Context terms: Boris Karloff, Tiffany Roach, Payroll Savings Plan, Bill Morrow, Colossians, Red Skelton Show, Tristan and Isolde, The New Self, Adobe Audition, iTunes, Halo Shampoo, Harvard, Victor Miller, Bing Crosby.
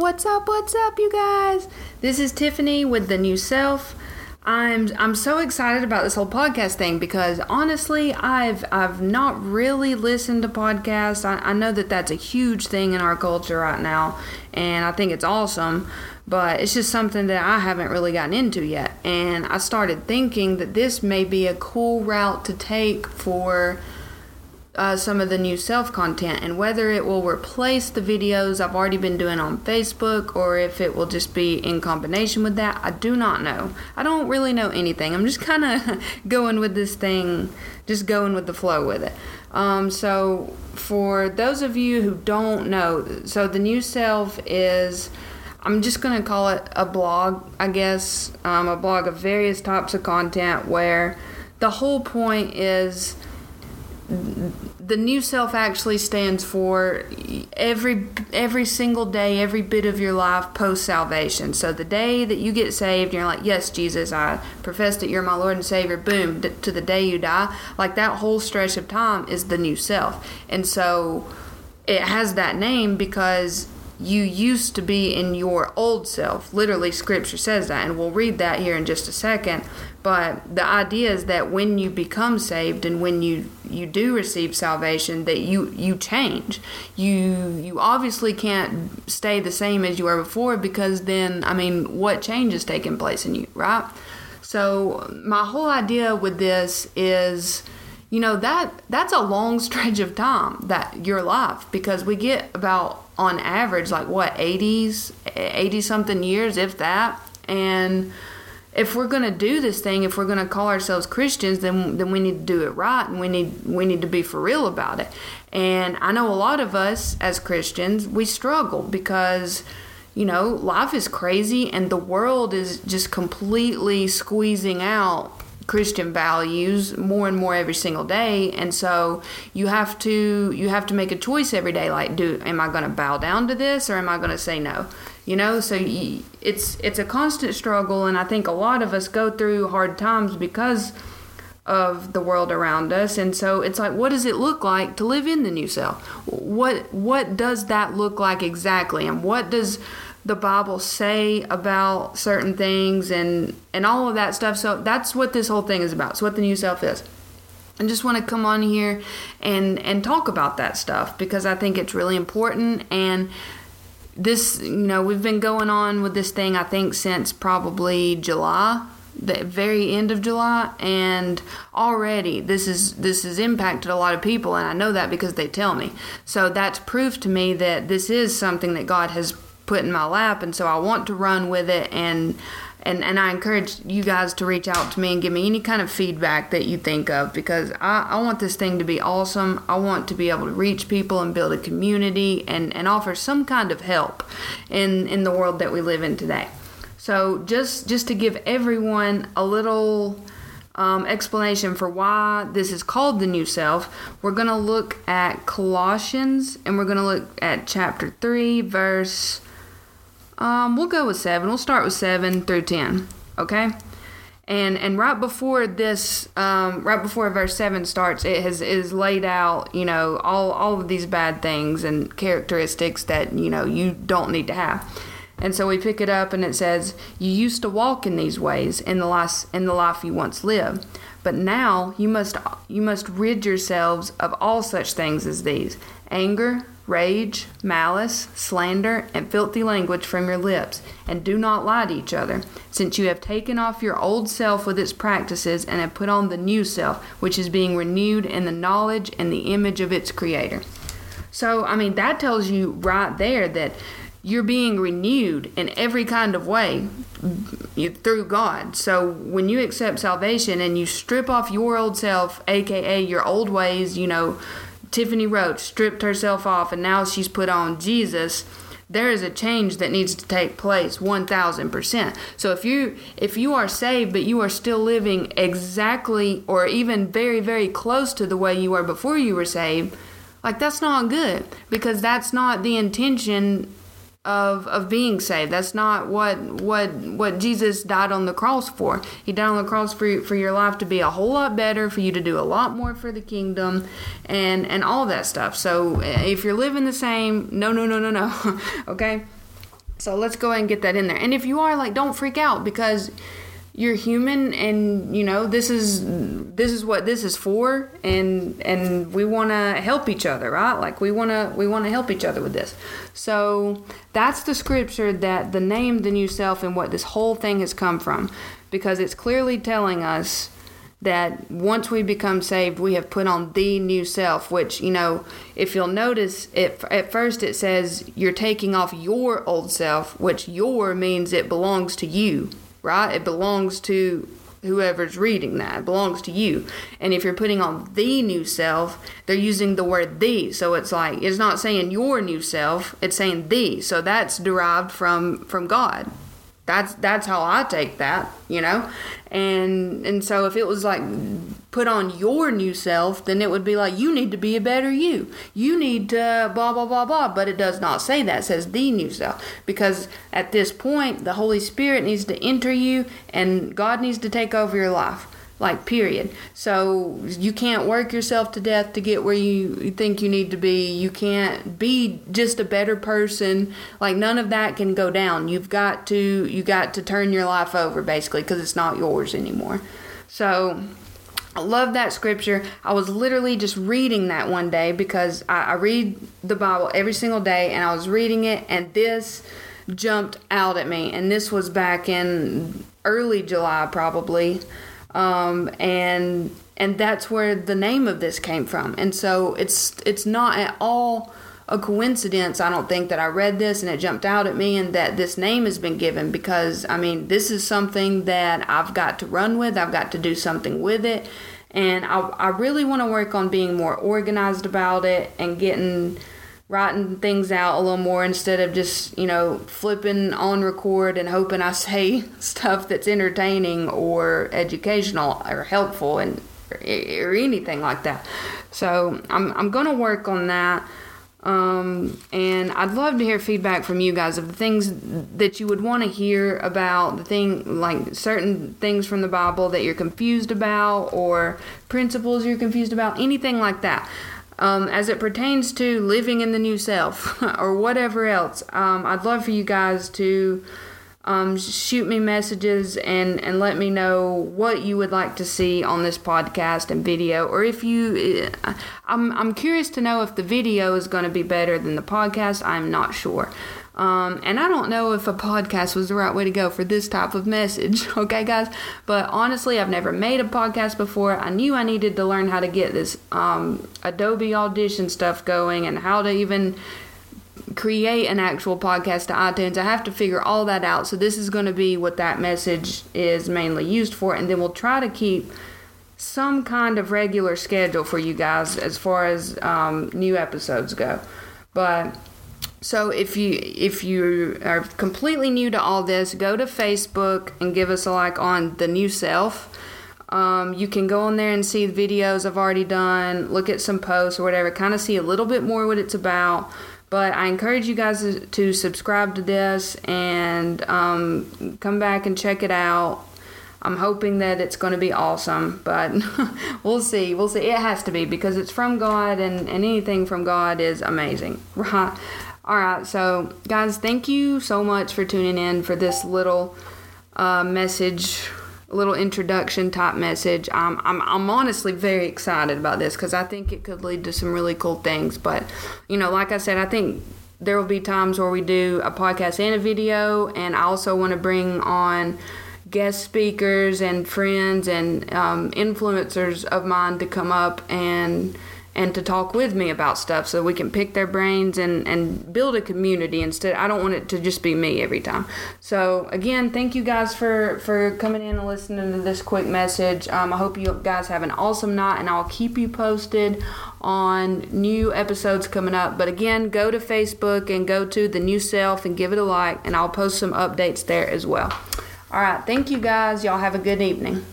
What's up, you guys? This is Tiffany with The New Self. I'm so excited about this whole podcast thing because honestly, I've not really listened to podcasts. I know that that's a huge thing in our culture right now, and I think it's awesome, but it's just something that I haven't really gotten into yet. And I started thinking that this may be a cool route to take for some of the new self content, and whether it will replace the videos I've already been doing on Facebook or if it will just be in combination with that, I do not know. I don't really know anything. I'm just kind of going with this thing, just going with the flow with it. So for those of you who don't know, so the new self is, I'm just going to call it a blog, I guess, a blog of various types of content where the whole point is the new self actually stands for every single day, every bit of your life post-salvation. So the day that you get saved, you're like, yes, Jesus, I profess that you're my Lord and Savior, boom, to the day you die. Like that whole stretch of time is the new self. And so it has that name because you used to be in your old self. Literally, Scripture says that, and we'll read that here in just a second. But the idea is that when you become saved and when you do receive salvation, that you change. You obviously can't stay the same as you were before because then, I mean, what change is taking place in you, right? So my whole idea with this is, you know, that's a long stretch of time, that your life, because we get about, on average, like what, 80 something years, if that. And if we're going to do this thing, if we're going to call ourselves Christians, then we need to do it right, and we need to be for real about it. And I know a lot of us as Christians, we struggle because, you know, life is crazy and the world is just completely squeezing out Christian values more and more every single day. And so you have to make a choice every day, like, am I going to bow down to this or am I going to say no? You know, so it's a constant struggle, and I think a lot of us go through hard times because of the world around us. And so it's like, what does it look like to live in the new self? What does that look like exactly? And what does the Bible say about certain things and all of that stuff? So that's what this whole thing is about. It's what the new self is. I just want to come on here and talk about that stuff because I think it's really important. And this, you know, we've been going on with this thing, I think, since probably July, the very end of July, and already this has impacted a lot of people, and I know that because they tell me. So that's proof to me that this is something that God has put in my lap, and so I want to run with it, and I encourage you guys to reach out to me and give me any kind of feedback that you think of, because I want this thing to be awesome. I want to be able to reach people and build a community and offer some kind of help in the world that we live in today. So just to give everyone a little explanation for why this is called the new self, we're going to look at Colossians, and we're going to look at chapter 3, verse... we'll go with 7. We'll start with 7 through 10, okay? And right before this, right before verse 7 starts, it is laid out, you know, all of these bad things and characteristics that, you know, you don't need to have. And so we pick it up, and it says, "You used to walk in these ways in the life you once lived, but now you must rid yourselves of all such things as these: anger, rage, malice, slander, and filthy language from your lips, and do not lie to each other, since you have taken off your old self with its practices and have put on the new self, which is being renewed in the knowledge and the image of its creator." So, I mean, that tells you right there that you're being renewed in every kind of way through God. So when you accept salvation and you strip off your old self, aka your old ways, you know, Tiffany Roach stripped herself off and now she's put on Jesus, there is a change that needs to take place 1,000%. So if you are saved but you are still living exactly or even very, very close to the way you were before you were saved, like, that's not good, because that's not the intention of being saved. That's not what Jesus died on the cross for. He died on the cross for your life to be a whole lot better, for you to do a lot more for the kingdom, and all that stuff. So if you're living the same, no, okay? So let's go ahead and get that in there. And if you are, like, don't freak out, because you're human, and, you know, this is what this is for, and we want to help each other, right? Like, we want to help each other with this. So that's the scripture that the name The New Self and what this whole thing has come from, because it's clearly telling us that once we become saved, we have put on the new self, which, you know, if you'll notice, at first it says you're taking off your old self, which your means it belongs to you, right? It belongs to whoever's reading that. It belongs to you. And if you're putting on the new self, they're using the word the. So it's like, it's not saying your new self, it's saying the. So that's derived from God. That's how I take that, you know? And so if it was like, put on your new self, then it would be like, you need to be a better you. You need to blah, blah, blah, blah. But it does not say that. It says the new self. Because at this point, the Holy Spirit needs to enter you, and God needs to take over your life. Like, period. So you can't work yourself to death to get where you think you need to be. You can't be just a better person. Like, none of that can go down. You got to turn your life over, basically, because it's not yours anymore. So I love that scripture. I was literally just reading that one day, because I read the Bible every single day, and I was reading it, and this jumped out at me. And this was back in early July, probably. And that's where the name of this came from. And so it's not at all a coincidence, I don't think, that I read this and it jumped out at me and that this name has been given, because, I mean, this is something that I've got to run with. I've got to do something with it. And I really want to work on being more organized about it and writing things out a little more, instead of just, you know, flipping on record and hoping I say stuff that's entertaining or educational or helpful or anything like that. So I'm going to work on that. And I'd love to hear feedback from you guys of the things that you would want to hear about, like certain things from the Bible that you're confused about, or principles you're confused about, anything like that. As it pertains to living in the new self or whatever else, I'd love for you guys to shoot me messages and let me know what you would like to see on this podcast and video. Or if you, I'm curious to know if the video is going to be better than the podcast. I'm not sure. And I don't know if a podcast was the right way to go for this type of message, okay, guys? But honestly, I've never made a podcast before. I knew I needed to learn how to get this Adobe Audition stuff going and how to even create an actual podcast to iTunes. I have to figure all that out. So this is going to be what that message is mainly used for. And then we'll try to keep some kind of regular schedule for you guys as far as new episodes go. But so if you are completely new to all this, go to Facebook and give us a like on The New Self. You can go on there and see the videos I've already done, look at some posts or whatever, kind of see a little bit more what it's about. But I encourage you guys to subscribe to this and come back and check it out. I'm hoping that it's going to be awesome, but we'll see. We'll see. It has to be, because it's from God, and anything from God is amazing, right? All right, so guys, thank you so much for tuning in for this little little introduction type message. I'm honestly very excited about this, because I think it could lead to some really cool things. But, you know, like I said, I think there will be times where we do a podcast and a video, and I also want to bring on guest speakers and friends and influencers of mine to come up and to talk with me about stuff, so we can pick their brains and build a community instead. I don't want it to just be me every time. So, again, thank you guys for coming in and listening to this quick message. I hope you guys have an awesome night, and I'll keep you posted on new episodes coming up. But, again, go to Facebook and go to The New Self and give it a like, and I'll post some updates there as well. All right, thank you guys. Y'all have a good evening.